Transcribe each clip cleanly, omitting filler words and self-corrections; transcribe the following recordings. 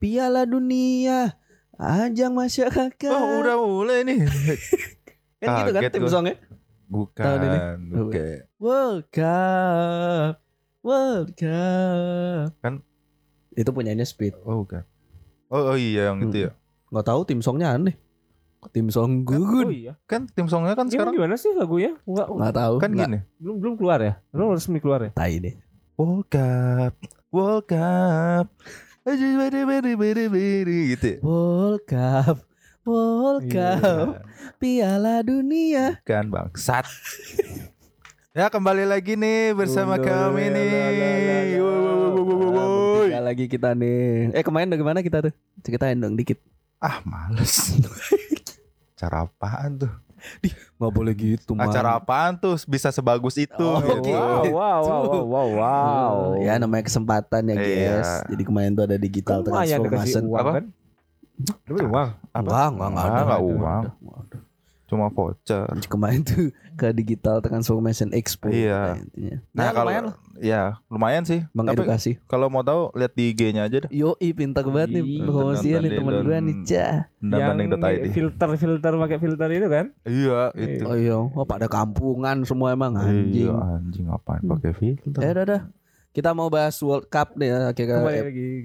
Piala Dunia, ajang masyarakat. Oh, udah mulai nih. Kan gitu kan tim songnya? Bukan. World Cup. Kan itu punyanya Speed. Oh, bukan. Oh iya yang itu ya. Enggak tahu tim songnya aneh. Tim song gugun. Oh, iya. Kan tim songnya kan sekarang gimana sih lagunya? Enggak tahu. Kan gini. Belum keluar ya? Belum resmi keluar ya? Tai deh. World Cup. Gitu. World Cup. Yeah. Piala Dunia. Kan bangsat. Ya kembali lagi nih bersama kami nih. Kita lagi kita nih. Kemarin udah gimana kita tuh? Ceritain dong dikit. Ah males. Cara apaan tuh? Nggak boleh gitu. Acara apaan tuh bisa sebagus itu? Oh, gitu. Wow. Ya namanya kesempatan ya guys. Yeah. Jadi kemarin tuh ada digital transformation. Uang kan? Uang. Cuma voucher. Kemarin tuh ke digital transformation expo. Iya. Nah kalau lumayan. Ya lumayan sih. Mengedukasi. Kalau mau tahu lihat di IG-nya aja deh. Yoi pintar banget nih promosinya nih teman gue nih cah. Yang filter pakai filter itu kan? Iya itu. Oh iya. Oh pada kampungan semua emang anjing. Iya anjing ngapain pakai filter? Dah. Kita mau bahas World Cup deh ya akhirnya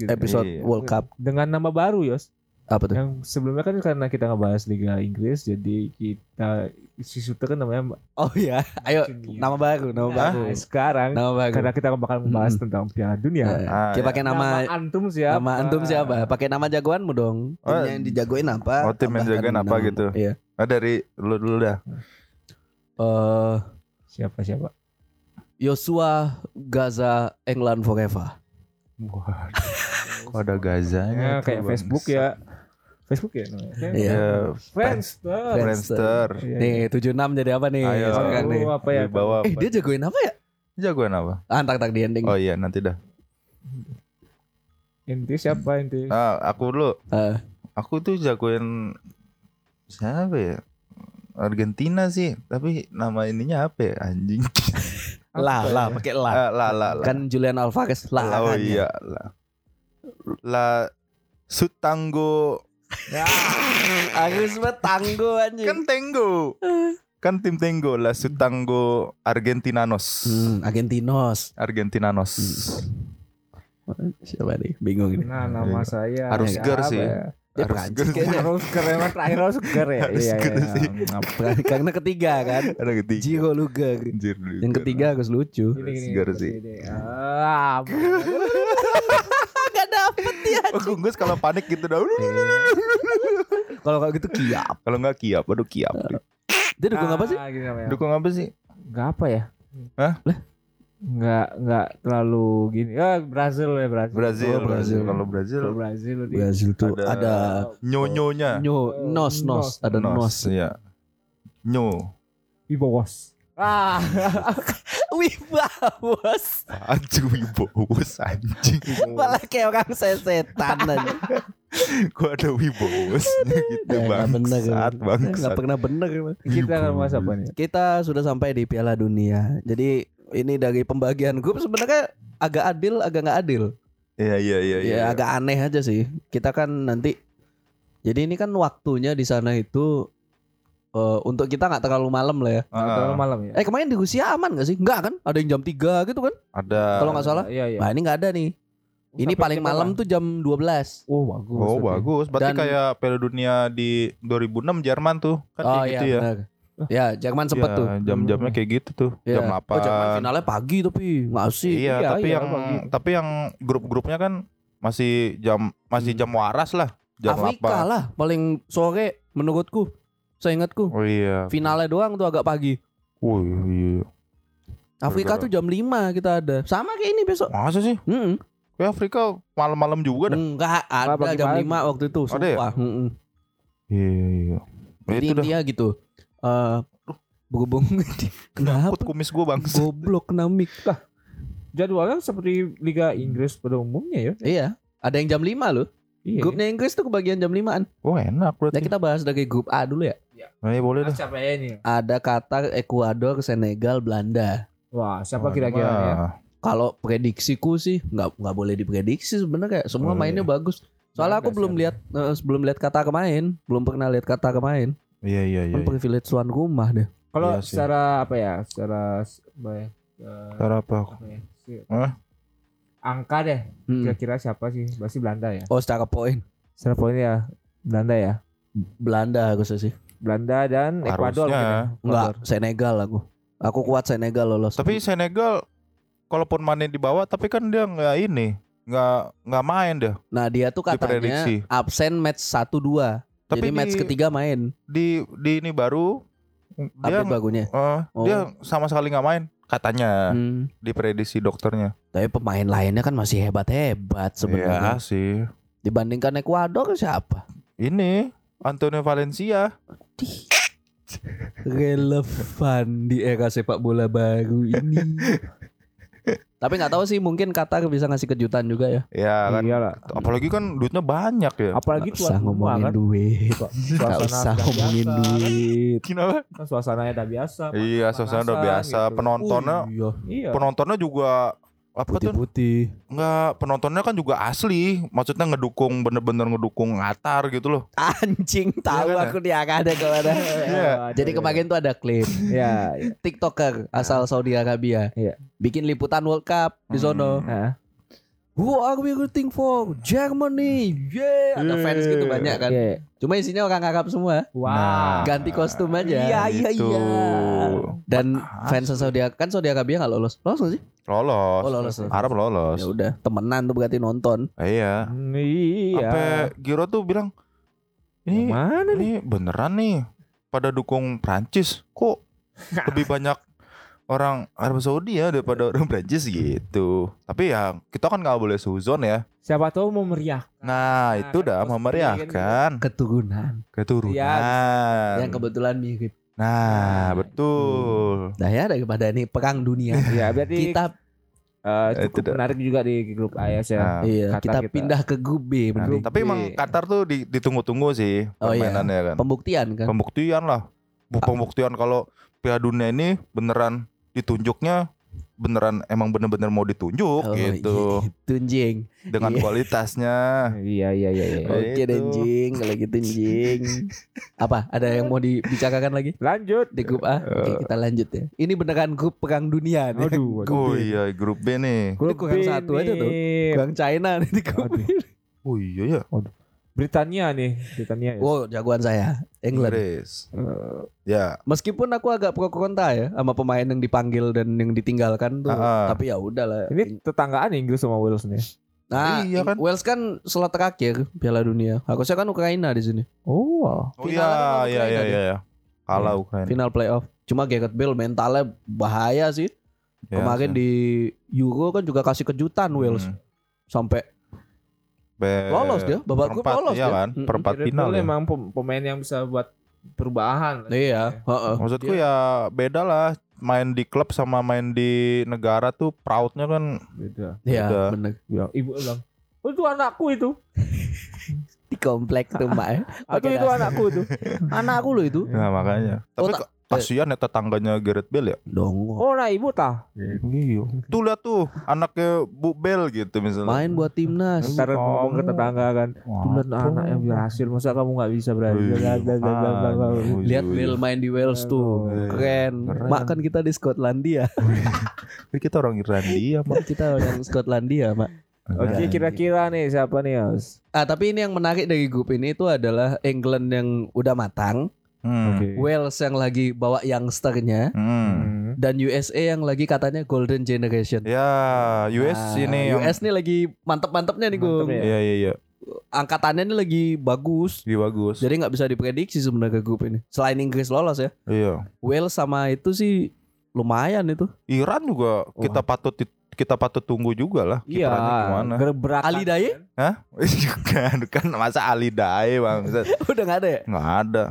episode World Cup dengan nama baru Yos. Apa tuh? Yang sebelumnya kan karena kita ngebahas Liga Inggris jadi kita sisuter kan namanya. Oh iya, ayo nama baru. Sekarang nama baru. Karena kita bakal ngebahas tentang Piala Dunia. Kita pakai nama antum siapa? Nama antum siapa? Pakai nama jagoanmu dong. Timnya yang dijagoin apa? Oh, tim yang jagoin apa gitu. Iya. Oh, dari dulu dah. Siapa? Joshua Gaza England Forever. Wah. Kok ada Gazanya kayak bangsa. Facebook ya namanya. Iya. Friendster. Nih 76 jadi apa nih? Ayo, sekarang nih. Apa ya? Apa? Dia jagoin apa ya? Jagoin apa? Tak di ending. Oh iya nanti dah. Inti siapa inti? Aku dulu. Aku tuh jagoin siapa ya? Argentina sih, tapi nama ininya apa ya? Anjing. lah pakai lah. Kan Julian Alvarez lah. Oh iya lah. La Sutango. Ya, harus bertanggo anjing. Kan tenggo. Kan tim tenggo La Sutango Argentinos. Argentinos. Siapa nih? Bingung ini. Nah, nama saya harus ger sih. Harus ger ya. Iya. Karena ketiga kan. Jiro Luger. Yang ketiga harus lucu. Ger sih. Gak dapet ya. Gus kalau panik gitu dah. Kalau gitu kiap. Kalau enggak kiap, aduh kiap. Dia dukung apa sih? Enggak apa ya? Hah? Lah. Enggak terlalu gini. Ya Brazil. Kalau Brazil tuh ada nyonya. Nos. Ada nos. Iya. Nyo. Wibawaus. Wibawaus. Anjing. Malah kayak orang sesetan aja. Gua ada Wibawaus gitu bang. Enggak pernah bener. Kita kan masa apa nih? Kita sudah sampai di Piala Dunia. Jadi ini dari pembagian grup sebenarnya agak adil, agak enggak adil. Iya. Ya agak aneh aja sih. Kita kan nanti jadi ini kan waktunya di sana itu untuk kita gak terlalu malam lah ya. Terlalu malam ya. Kemarin di Rusia aman gak sih? Enggak kan? Ada yang jam 3 gitu kan? Ada. Kalau gak salah iya. Nah ini gak ada nih. Ini sampai paling malam tuh jam 12. Oh bagus. Berarti kayak Piala Dunia di 2006 Jerman tuh kan. Oh iya gitu ya. Benar. Ya Jerman sempet tuh jam-jamnya kayak gitu tuh ya. Jam 8. Oh Jerman finalnya pagi tapi gak asik. Iya tapi yang grup-grupnya kan masih jam waras lah. Jam Afrika 8. Lah paling sore menurutku. Seingatku. Oh iya. Finalnya doang tuh agak pagi. Oh iya. Afrika tuh jam 5 kita ada. Sama kayak ini besok. Masa sih? Heeh. Kayak Afrika malam-malam juga dah. Enggak, ada pagi jam 5 waktu itu. Sumpah. Ada ya? Iya. Jadi dia gitu. Berhubung kenapa kumis gua bang? Goblok kena mic lah. Jadwalnya seperti Liga Inggris pada umumnya ya. Iya. Ada yang jam 5 loh. Iya. Grupnya Inggris tuh kebagian jam 5-an. Oh enak berarti. Nah kita bahas dari grup A dulu ya. Iya boleh dah. Siapa ini? Ada Qatar, Ecuador, Senegal, Belanda. Wah siapa kira-kira ya? Kalau prediksiku sih nggak boleh diprediksi sebenarnya. Semua mainnya bagus. Soalnya aku belum lihat Qatar kemarin, belum pernah lihat Qatar kemarin. Iya. Kan privilege tuan rumah deh. Kalau secara angka deh, kira-kira siapa sih? Pasti Belanda ya. Oh, secara poin. Secara poin ya Belanda harusnya sih. Belanda dan Ecuador kan. Enggak, Senegal aku. Aku kuat Senegal lolos. Tapi Senegal kalaupun Mane di bawah tapi kan dia enggak main deh. Nah, dia tuh katanya absen match 1-2. Tapi jadi match ketiga main. Di ini baru dia bagunya. Dia sama sekali enggak main katanya. Diprediksi dokternya. Tapi pemain lainnya kan masih hebat-hebat sebenarnya. Iya sih. Dibandingkan Ekuador siapa? Ini Antonio Valencia. Relevan di era sepak bola baru ini. Tapi nggak tahu sih, mungkin Qatar bisa ngasih kejutan juga ya. Ya kan. Iyalah. Apalagi kan duitnya banyak ya. Apalagi tuan rumah kan. Nggak usah ngomongin duit. Kenapa? Kan suasananya udah biasa. Iya, suasananya udah biasa. Gitu. Penontonnya juga apa putih-putih. Enggak, penontonnya kan juga asli. Maksudnya ngedukung, bener-bener ngedukung Qatar gitu loh. Anjing, tahu ya, aku dia kan ada kemana. Jadi kemarin tuh ada klip TikToker asal Saudi Arabia bikin liputan World Cup di sono. Who are we rooting for? Germany. Yeah, ada fans gitu banyak kan. Cuma isinya orang Arab semua. Wow. Ganti kostum aja. Iya. Dan fans Saudi Arabia kan Saudi Arabia enggak lolos. Lolos sih? Lolos. Arab lolos. Ya udah, temenan tuh berarti nonton. Iya. Sampai Giro tuh bilang, "Ini beneran nih pada dukung Prancis. Kok lebih banyak orang Arab Saudi ya daripada orang Prancis gitu." Tapi ya kita kan gak boleh suzon ya. Siapa tahu mau meriahkan. Nah itu dah mau meriahkan Keturunan ya, yang kebetulan mirip. Nah betul. Nah ya, daripada ini perang dunia ya, berarti kita cukup menarik juga di grup A ya. Iya, kita pindah ke grup B. Tapi emang Qatar tuh ditunggu-tunggu sih permainannya kan. Pembuktian lah. Pembuktian kalau Piala Dunia ini beneran ditunjuknya beneran mau ditunjuk gitu. Tunjing dengan kualitasnya. Iya. Oke deh Jing, kalau gitu Jing. Apa? Ada yang mau dibicarakan lagi? Lanjut di grup A. Oke, kita lanjut ya. Ini beneran grup perang dunia nih. Grup B nih. Kurang satu aja tuh. Kurang China nih di grup B. Oh iya ya. Britania nih. Wow, jagoan saya. Inggris. Ya. Meskipun aku agak pro kontra ya sama pemain yang dipanggil dan yang ditinggalkan tuh, tapi ya udahlah. Ini tetanggaan Inggris sama Wales nih. Nah, iya kan? Wales kan slot terakhir Piala Dunia. Harusnya kan Ukraina di sini. Oh. Iya. Kalah Ukraina. Final playoff. Cuma Gareth Bale mentalnya bahaya sih. Ya, kemarin di Euro kan juga kasih kejutan Wales. Sampai lolos dia, babak grup lolos ya kan, perempat final. Dia memang pemain yang bisa buat perubahan. Iya, maksudku ya beda lah main di klub sama main di negara tuh proudnya kan beda. Iya, benar. Ya, ibu bilang, "Oh, itu anakku itu." Di komplek tuh, Mbak. "Aduh, itu anakku itu." Anakku loh itu. Nah, makanya. Tapi kasihan ya tetangganya Gareth Bale ya. Dongo. Oh, nah ibu tah. Iya. Tuh lihat tuh anaknya Bu Bale gitu misalnya. Main buat timnas. Entar ngomong ke tetangga kan. Tuh lihat anak yang berhasil, masa kamu enggak bisa berhasil. Lihat Bale main di Wales tuh. Keren. Mak kan kita di Skotlandia. Kita orang Irlandia, Mak. Kita orang Skotlandia, Mak. Oke, kira-kira nih siapa nih, Os? Tapi ini yang menarik dari grup ini itu adalah England yang udah matang, Wales yang lagi bawa youngsternya, dan USA yang lagi katanya golden generation. Ya, US nih lagi mantep-mantepnya nih, Gung. Iya. Angkatannya ini lagi bagus. Jadi nggak bisa diprediksi sebenarnya grup ini. Selain Inggris lolos ya. Iya. Wales sama itu sih lumayan itu. Iran juga kita patut tunggu juga lah. Iya. Gimana? Gebrakan. Ali Daye? Hah? Bukan masa Ali Daye bang. Udah nggak ada ya? Nggak ada.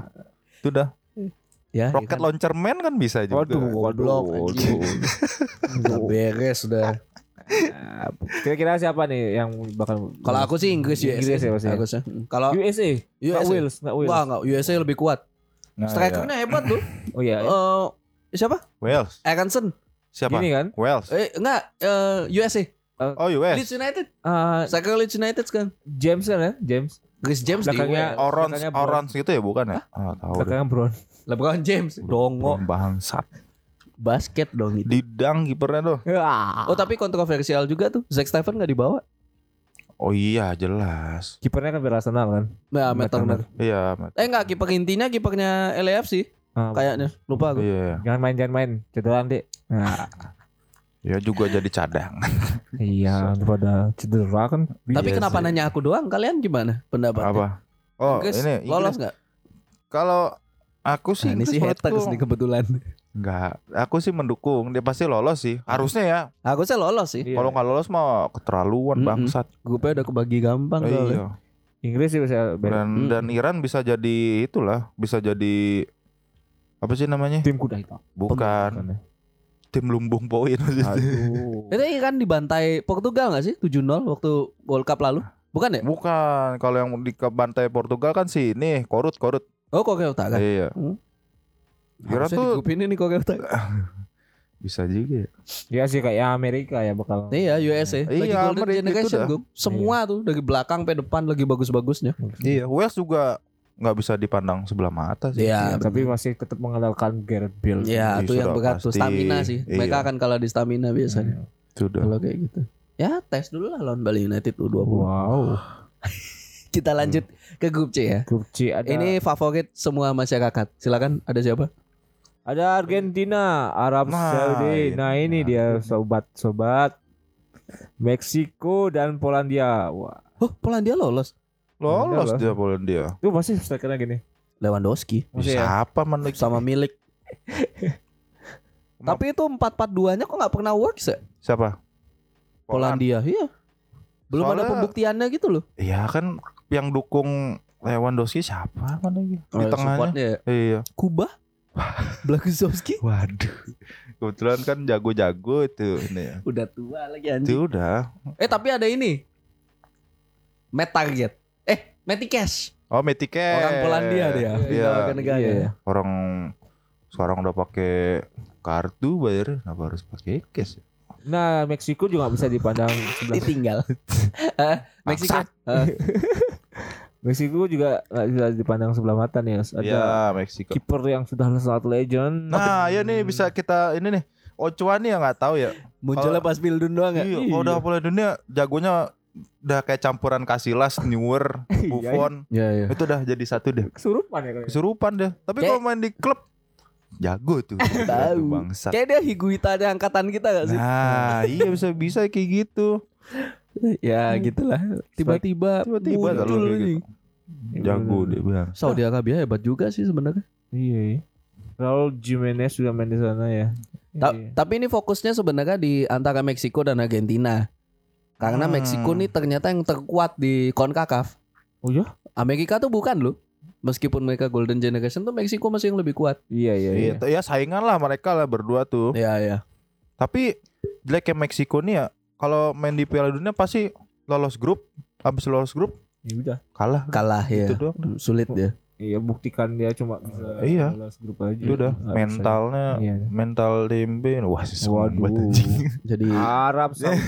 Itu dah. Ya, roket launcher man kan bisa juga. Waduh. Beres udah. Kira-kira siapa nih yang bakal? Kalau aku sih Inggris ya pasti. Kalau USA. Wales. Wah nggak. USA lebih kuat. Nah, strikernya hebat tuh. Oh iya. Siapa? Wales. Aronson. Siapa? Gini kan? Wales. Enggak, USA. US. Leeds United. Saka Leeds United kan. James kan ya? James. Chris James di Orange gitu ya bukan ya? Ah, tahu. Belakangnya LeBron James. Dongo bangsat. Basket dong itu. Didang kipernya tuh. Oh, tapi kontroversial juga tuh. Zack Steffen enggak dibawa. Oh iya jelas. Kipernya kan Arsenal kan? Nah, Meterner. Iya, Meterner. Enggak, kiper intinya kipernya LAFC. Kayaknya lupa gue. Iya. Jangan main. Cederaan, Dik. Nah. Ya juga jadi cadang. Iya, daripada cedera kan. Tapi biasa. Kenapa nanya aku doang? Kalian gimana pendapatnya? Apa? Oh, Inggris, ini lolos enggak? Kalau aku sih nah, ini sih haters nih kebetulan. Enggak, aku sih mendukung. Dia pasti lolos sih. Harusnya ya. Aku sih lolos sih. Kalau enggak lolos mah keterlaluan bangsat. Grupnya udah kebagi gampang iya. Inggris sih bisa dan Iran bisa jadi itulah, bisa jadi apa sih namanya? Tim kuda hitam. Bukan. Tim lumbung poin. Aduh. Itu kan dibantai Portugal gak sih 7-0 waktu World Cup lalu? Bukan ya? Bukan. Kalau yang dibantai Portugal kan si ini Korut. Oh Korea Utara. Iya. Kira harusnya tuh di grup ini nih Korea Utara. Bisa juga. Iya sih kayak Amerika ya bakal. Iya USA. Lagi Golden Generation gitu. Semua tuh dari belakang sampai depan lagi bagus-bagusnya. Iya Wales juga nggak bisa dipandang sebelah mata sih. Ya, tapi masih tetap mengandalkan Gareth Bale. Ya, itu yang berat tuh stamina sih. Iya. Mereka akan kalah di stamina biasanya. Sudah. Kalau kayak gitu. Ya, tes dulu lah lawan Bali United U20. Wow. Kita lanjut ke grup C ya. Grup C ada. Ini favorit semua masyarakat. Silakan, ada siapa? Ada Argentina, Arab Saudi. Nah, ini dia sobat-sobat. Meksiko dan Polandia. Wah. Oh, Polandia lolos dia Polandia. Itu masih strikernya gini. Lewandowski. Siapa milik sama milik. Tapi itu 4-4-2-nya kok enggak pernah works ya? Siapa? Polandia. Iya. Belum soalnya, ada pembuktiannya gitu loh. Iya kan yang dukung Lewandowski siapa kan lagi? Di tengahnya. Iya. Kuba? Blakuzowski? Waduh. Kebetulan kan jago-jago itu ini. Udah tua lagi anjing. Itu udah. Tapi ada ini. Met target. Metikes. Oh, Metikes. Orang Polandia dia. Iya. Orang sekarang udah pakai kartu bayar, kenapa harus pakai cash? Nah, Meksiko juga bisa dipandang sebelah. Ditinggal. Meksiko juga nggak bisa dipandang sebelah mata nih. Ada kiper yang sudah sangat legend. Nah, ya nih bisa kita ini nih. Ochoa nih yang nggak tahu ya. Munculnya pas Bildun doang ya. Iya, udah Polandia jagonya udah kayak campuran Casillas, Neuer, Buffon. Iya. Itu udah jadi satu deh. Kesurupan deh. Tapi kalau main di klub jago tuh. Tahu bangsat. Kayak dia Higuita ada angkatan kita enggak sih? Nah, iya bisa kayak gitu. Ya, gitulah. Tiba-tiba muncul gitu. Jago deh, Bang. Saudi Arabia hebat juga sih sebenarnya. Iya. Raul Jimenez juga main di sana ya. Tapi ini fokusnya sebenarnya di antara Meksiko dan Argentina. Karena Meksiko nih ternyata yang terkuat di CONCACAF. Oh ya? Amerika tuh bukan loh. Meskipun mereka Golden Generation tuh Meksiko masih yang lebih kuat. Iya. Ya saingan lah mereka lah berdua tuh. Iya. Tapi jeleknya Meksiko nih ya, kalau main di Piala Dunia pasti lolos grup. Habis lolos grup, ya udah. Kalah ya. Itu doang. Sulit ya. Iya, buktikan dia cuma bisa lolos grup aja. Itu udah mental timben. Wah, waduh. Jadi Arab Saudi.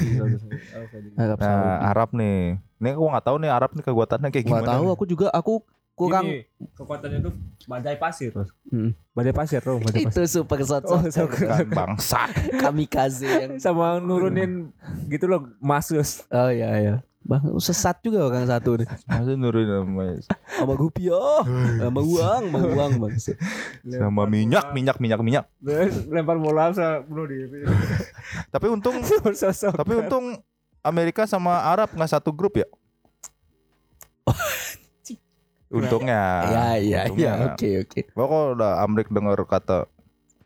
Arab nih. Ini aku enggak tahu nih Arab nih kekuatannya kayak gimana. Enggak tahu aku juga. Kurang ini, kekuatannya tuh badai pasir. Itu super shot bangsa kamikaze yang sama nurunin gitu loh masus. Oh iya. Bang sesat juga orang satu nih. Maksudnya nurunin sama rupiah, sama uang bang. Sama minyak. Lempar bola sama bunuh diri. Tapi untung Amerika sama Arab enggak satu grup ya. Untungnya. Iya. Oke. Pokoknya udah Amrik dengar kata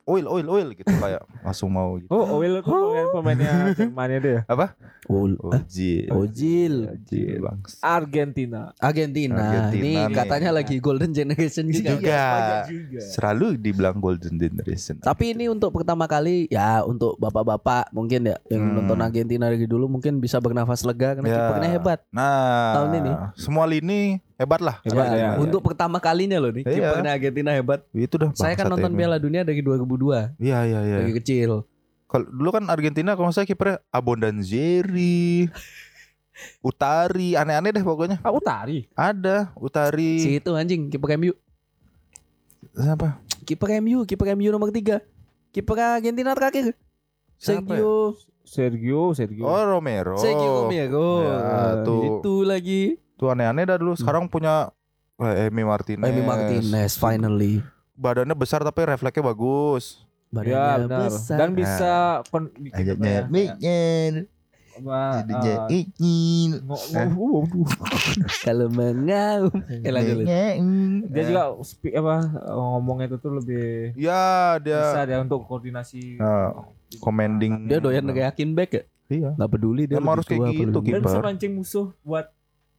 oil gitu kayak langsung mau gitu. Oh, oil itu pemainnya Jermannya itu ya. Apa? Ojil. Argentina. Nih katanya lagi Golden Generation juga. Selalu dibilang Golden Generation. Tapi ini untuk pertama kali ya untuk bapak-bapak mungkin ya yang nonton Argentina dari dulu mungkin bisa bernafas lega karena kipernya hebat. Nah, tahun ini semua lini hebat lah. Hebat. Untuk pertama kalinya loh nih kipernya Argentina hebat. Itu dah. Saya kan nonton Piala Dunia dari 2002. Iya. Dari kecil. Kalau dulu kan Argentina kalau saya kipernya Abondanzieri, Utari, aneh-aneh deh pokoknya. Ah, Utari. Ada, Utari. Si itu anjing kiper MU. Siapa? Kiper MU nomor 3. Kiper Argentina terakhir. Sergio. Oh, Romero. Ya, itu lagi. Tuh aneh-aneh dah dulu. Sekarang punya Emi Martinez finally. Badannya besar tapi refleksnya bagus. Badannya ya, besar dan bisa agaknya kalau mengaum dia juga speak apa ngomongnya itu tuh lebih ya dia bisa dia untuk koordinasi commanding. Dia doyan ngeyakin back ya. Iya. Enggak peduli dia. Emang harus kayak gitu kiper. Dan bisa mancing musuh buat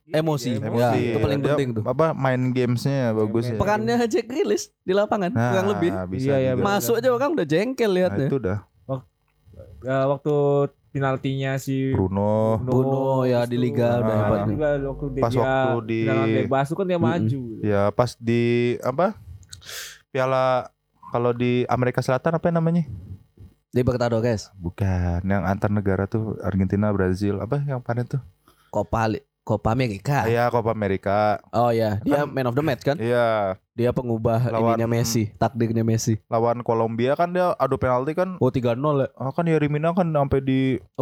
emosi. Ya, itu paling penting tuh. Apa main gamesnya bagus ya. Perannya Jack Grealish di lapangan kurang lebih. Iya, masuk aja orang udah jengkel lihatnya. Itu dah. Waktu penaltinya si Bruno ya di liga udah hebat. Pas waktu di dalam bebas kan dia maju. Ya pas di apa? Piala kalau di Amerika Selatan apa namanya? Di Qatar guys. Bukan, yang antar negara tuh Argentina, Brazil, apa yang panen tuh? Copa America. Iya, Copa America. Oh ya, dia kan, man of the match kan? Iya. Dia pengubah ininya Messi, takdirnya Messi. Lawan Kolombia kan dia adu penalti kan. Oh 3-0 ya. Ah kan Yerimina kan sampai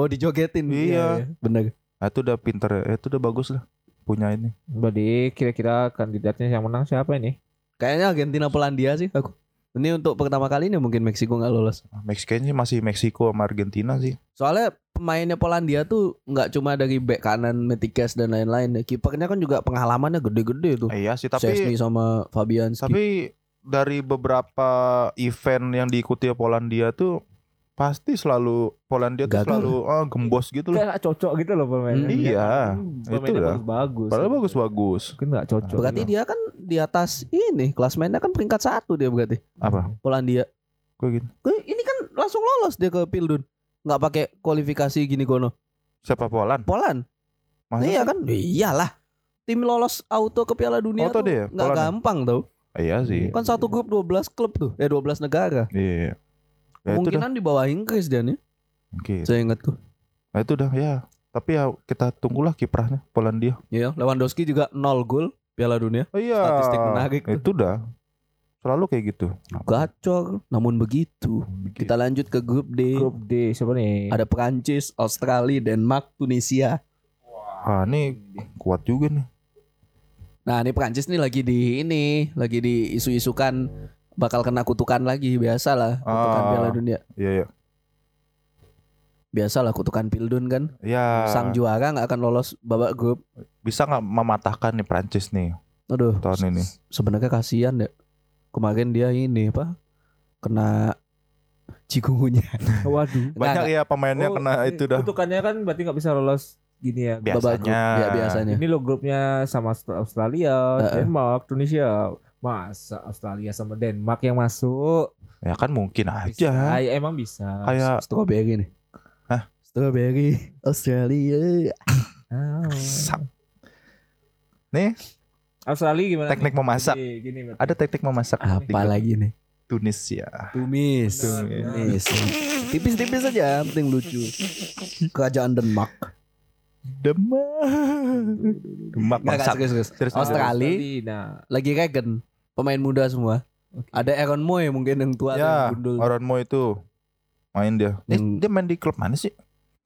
dijogetin. Iya. Benar. Ah itu udah pinter, itu udah bagus lah punya ini. Jadi kira-kira kandidatnya yang menang siapa ini? Kayaknya Argentina Polandia sih aku. Ini untuk pertama kali ini mungkin Meksiko gak lolos. Meksikonya masih Meksiko sama Argentina sih. Soalnya pemainnya Polandia tuh gak cuma dari bek kanan, Metikas dan lain-lain. Kipernya kan juga pengalamannya gede-gede tuh. Iya sih tapi Szczesny sama Fabianski. Tapi dari beberapa event yang diikuti Polandia tuh pasti selalu Polandia tuh selalu gembos gitu loh. Kayak gak cocok gitu loh pemainnya. Iya itu lah. Bagus-bagus. Padahal bagus-bagus kan gak cocok. Berarti dia kan di atas ini klasmennya kan peringkat 1 dia berarti. Apa? Polandia. Kok gitu. Ini kan langsung lolos dia ke Pildun. Enggak pakai kualifikasi gini kono. Siapa Poland? Masa iya kan? Iyalah. Tim lolos auto ke Piala Dunia auto tuh enggak gampang tau. Iya sih. Kan satu grup 12 klub tuh. 12 negara. Iya. Ya, kemungkinan di bawah Inggris dia nih. Oke. Okay. Saya ingat tuh. Nah itu dah ya. Tapi ya kita tunggulah kiprahnya Polandia. Iya, Lewandowski juga 0 gol. Piala Dunia, statistik menarik itu dah selalu kayak gitu. Gacor, namun begitu. Kita lanjut ke grup D. Grup D siapa nih? Ada Perancis, Australia, Denmark, Tunisia. Wah, ini kuat juga nih. Nah, ini Perancis nih lagi di isu-isukan bakal kena kutukan lagi biasalah kutukan Piala Dunia. Iya. Biasalah kutukan Pildun kan. Ya. Sang juara gak akan lolos babak grup. Bisa gak mematahkan nih Prancis nih. Aduh, tahun ini sebenarnya kasihan ya. Kemarin dia ini apa, kena cikungunya. Waduh. Banyak ya pemainnya kena itu dah. Kutukannya kan berarti gak bisa lolos gini ya biasanya. Ini lo grupnya sama Australia, Denmark, Tunisia. Masa Australia sama Denmark yang masuk? Ya kan mungkin aja. Emang bisa. Kayak strawberry nih. Strawberry Australia. Nih Australia gimana? Teknik nih? Memasak. Gini, ada teknik memasak. Apa lagi nih? Tunisia. Tumis. Tipis-tipis saja, penting lucu. Kerajaan Denmark. Serius, Australia. Lagi regen pemain muda semua. Okay. Ada Aaron Moy mungkin yang tua ya, yang gundul. Aaron Moy itu main dia. Dia main di klub mana sih?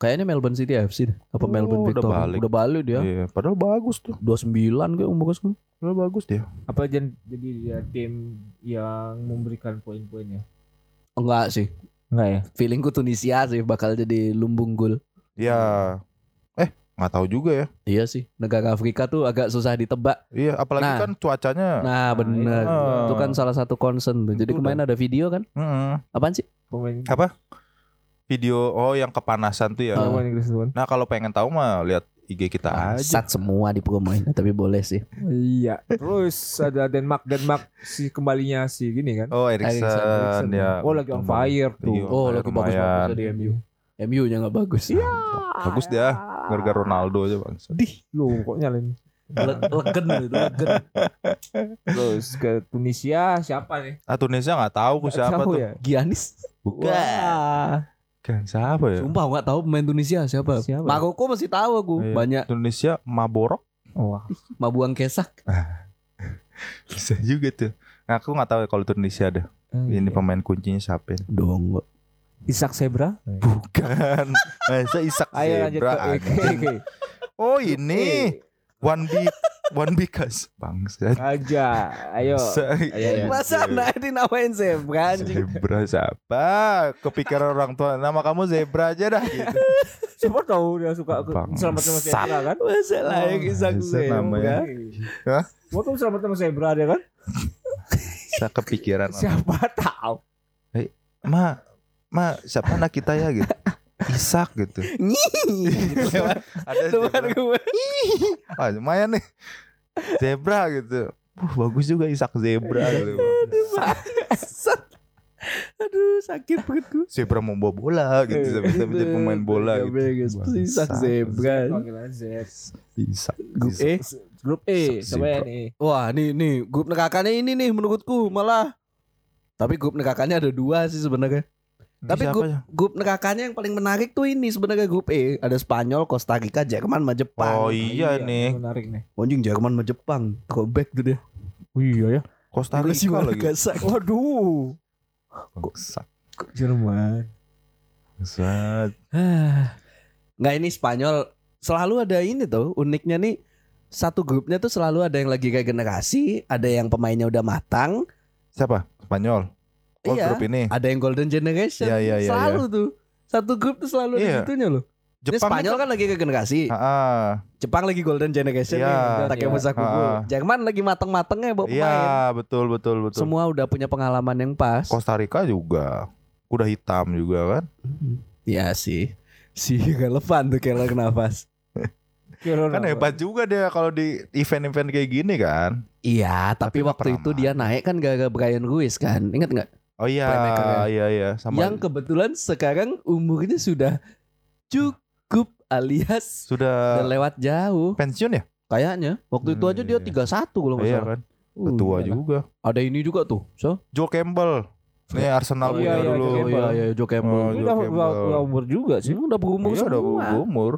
Kayaknya Melbourne City FC deh. Apa Melbourne Victory? Udah balik dia. Iya, padahal bagus tuh. 29 kayak umurnya. Padahal bagus dia. Apa jadi dia tim yang memberikan poin-poinnya? Enggak sih. Enggak ya. Feelingku Tunisia sih bakal jadi lumbung gol. Iya. Enggak tahu juga ya. Iya sih. Negara Afrika tuh agak susah ditebak. Iya, apalagi kan cuacanya. Nah, benar. Itu kan salah satu concern tuh. Jadi kemarin ada video kan? Apaan sih? Apa? Video yang kepanasan tuh ya. Nah kalau pengen tahu mah lihat IG kita aja. Sat semua di promoin tapi boleh sih. Iya. Terus ada Denmark si kembalinya si gini kan. Oh Eriksen ya. Oh lagi on fire tuh. Oh lagi bagus di MU. MU-nya nggak bagus. Iya. Bagus dia. Gara-gara Ronaldo aja bang. Dih lo kok nyalain. Legen. Terus ke Tunisia siapa nih? Tunisia nggak tahu siapa tuh. Ya? Giannis. Bukan. Gang siapa ya? Sumpah gak tahu pemain Tunisia siapa. Siapa? Maroko masih tahu aku. Iya. Banyak. Tunisia Maborok. Wah. Mabuang Kesak. Bisa juga tuh. Nah, aku gak tahu kalau Tunisia ada. Ini iya. Pemain kuncinya siapa? Dongo. Isak Zebra? Bukan. Masa Isak Zebra. Okay. Oh ini. One Bikas bangsa aja, ayo. Masa nak dinamain zebra? Zebra siapa? Kepikiran orang tua, nama kamu zebra aja dah. Gitu. Siapa tahu dia suka selamat nama zebra kan? Masa layak Isak zebra. Hah? Mau kamu selamat nama zebra dia kan? Saya kepikiran. Siapa tahu? Hey, ma siapa anak kita ya gitu? Isak gitu. Lewat ada teman gue. Ah, lumayan nih. Zebra gitu. Bagus juga Isak Zebra gitu. Aduh, sakit perutku. Zebra mau bawa bola gitu, bisa menjadi pemain bola gitu. Isak Zebra. Isak. Grup E sama ini. Wah, nih grup nekakanya ini nih menurutku malah. Tapi grup nekakanya ada 2 sih sebenarnya. Tapi grup nerakanya yang paling menarik tuh ini sebenarnya grup E. Ada Spanyol, Costa Rica, Jerman sama Jepang. Oh iya nih. Menarik nih. Anjing Jerman sama Jepang. Throwback tuh dia. Oh iya ya. Costa Rica lagi. Waduh. Gosak. Jerman. Gosak. Enggak ini Spanyol selalu ada ini tuh. Uniknya nih satu grupnya tuh selalu ada yang lagi regenerasi, ada yang pemainnya udah matang. Siapa? Spanyol. Oh, iya, grup ini. Ada yang Golden Generation. Iya, selalu tuh. Satu grup tuh selalu ada gitunya loh. Jepang ini Spanyol kan lagi regenerasi. Jepang lagi Golden Generation nih. Takemusa Kubo. Jerman lagi mateng-matengnya buat pemain. Iya, betul. Semua udah punya pengalaman yang pas. Costa Rica juga. Kuda hitam juga kan? Iya sih. Si relevan tuh kayak nafas. Kan hebat juga dia kalau di event-event kayak gini kan. Iya, tapi waktu itu dia naik kan gara-gara Brian Ruiz kan. Ingat enggak? Oh iya. Sama yang kebetulan sekarang umurnya sudah cukup alias sudah lewat jauh. Pensiun ya? Kayaknya. Waktu itu aja dia 31 kalau enggak salah. Iya kan. Ketua juga. Ada ini juga tuh. So? Joe Campbell. Nih Arsenal punya dulu. Iya, Joe Campbell. Udah umur juga sih. Udah berumur semua. Udah berumur.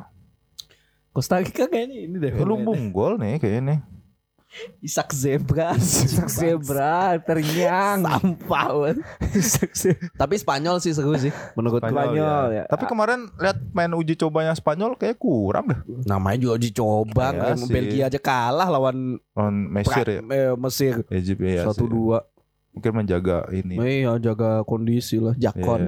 Costa Rica kayaknya ini deh. Lumbung gol nih kayaknya nih. Isak zebra terngiang sampah. Tapi Spanyol sih seru sih menurut Spanyol ya. Tapi kemarin lihat main uji cobanya Spanyol kayak kurang deh. Namanya juga uji coba kan Belgia aja kalah lawan Mesir. Egypt, ya, 1-2. Mungkin menjaga ini. Iya, jaga kondisi lah. Jakon.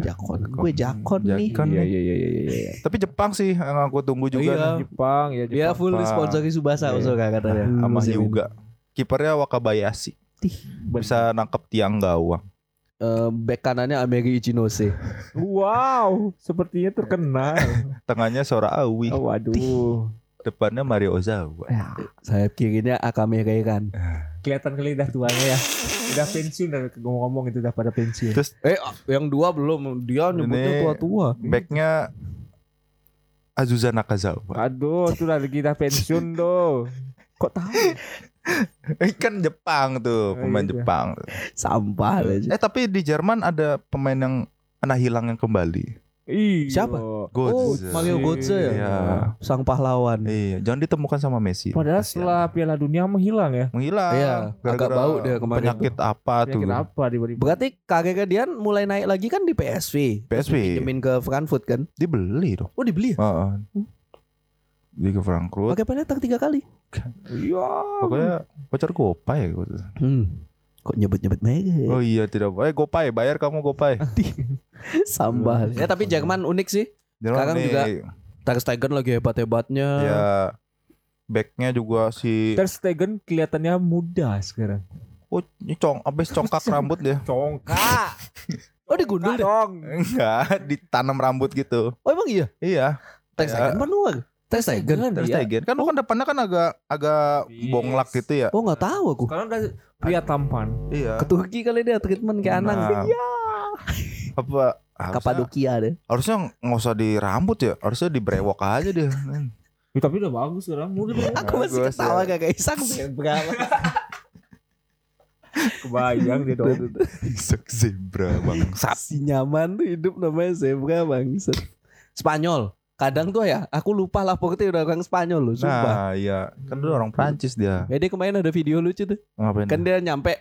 Gue Jakon nih. Iya. Tapi Jepang sih yang aku tunggu juga. Iya. Jepang. Dia full disponsori Subasa usul katanya. Sama juga. Kipernya Wakabayashi. Bisa nangkep tiang gawang. Bek kanannya Ameri Ichinose. Wow, sepertinya terkenal. Tengahnya Sora Awi. Oh, waduh. Depannya Mario Ozawa. Sayap kirinya Akame Reikan. Kelihatan kali dah tuanya ya. Udah pensiun dan ngomong-ngomong itu udah pada pensiun. Terus yang 2 belum, dia nyebutnya tua-tua. Backnya Azusa Nakazawa. Aduh, itu udah kita pensiun tuh. Kok tahu? Kan Jepang tuh, pemain iya. Jepang. Sampah aja. Tapi di Jerman ada pemain yang anak hilang yang kembali. Iya. Siapa? Götze. Mario Götze ya. Iya. Sang pahlawan. Iya. Jangan ditemukan sama Messi. Padahal setelah Piala Dunia menghilang ya. Iya. Agak bau dia kemarin. Penyakit apa tiba-tiba. Berarti kakeknya dia mulai naik lagi kan di PSV. Dipinjemin ke Frankfurt kan. Dibeli dong. Oh dibeli ya. Di ke Frankfurt. Pakai penalti 3 kali. Iya. Pokoknya voucher Gopay ya. Kok nyebut-nyebut merek. Oh iya tidak. Gopay bayar kamu Gopay. Sambal. Ya tapi Jerman unik sih. Sekarang juga Ter Stegen lagi hebat-hebatnya. Ya. Backnya juga si Ter Stegen kelihatannya muda sekarang. Oh, abis congkak rambut dia. Congkak. Oh digundul deh. Enggak, ditanam rambut gitu. Oh emang iya? Iya. Ter Stegen penuh. Ter Stegen kan depannya kan agak bonglak gitu ya. Oh enggak tahu aku. Sekarang udah pria tampan. Iya. Ketuki kali dia treatment kayak anak. Iya. Apa Kapadokia deh. Harusnya enggak usah di rambut ya, harusnya dibrewok aja deh. Ya, tapi udah bagus sekarang. Aku masih ketawa kayak Isak berapa. Kebayang dia dong. Isak zebra bangsat. Si nyaman tuh hidup namanya zebra bangsat. Spanyol. Kadang tuh ya, aku lupa lapornya udah orang Spanyol loh, sumpah. Nah iya, kan dulu orang Prancis dia. Jadi kemarin ada video lucu tuh. Ngapain? Kan dia nyampe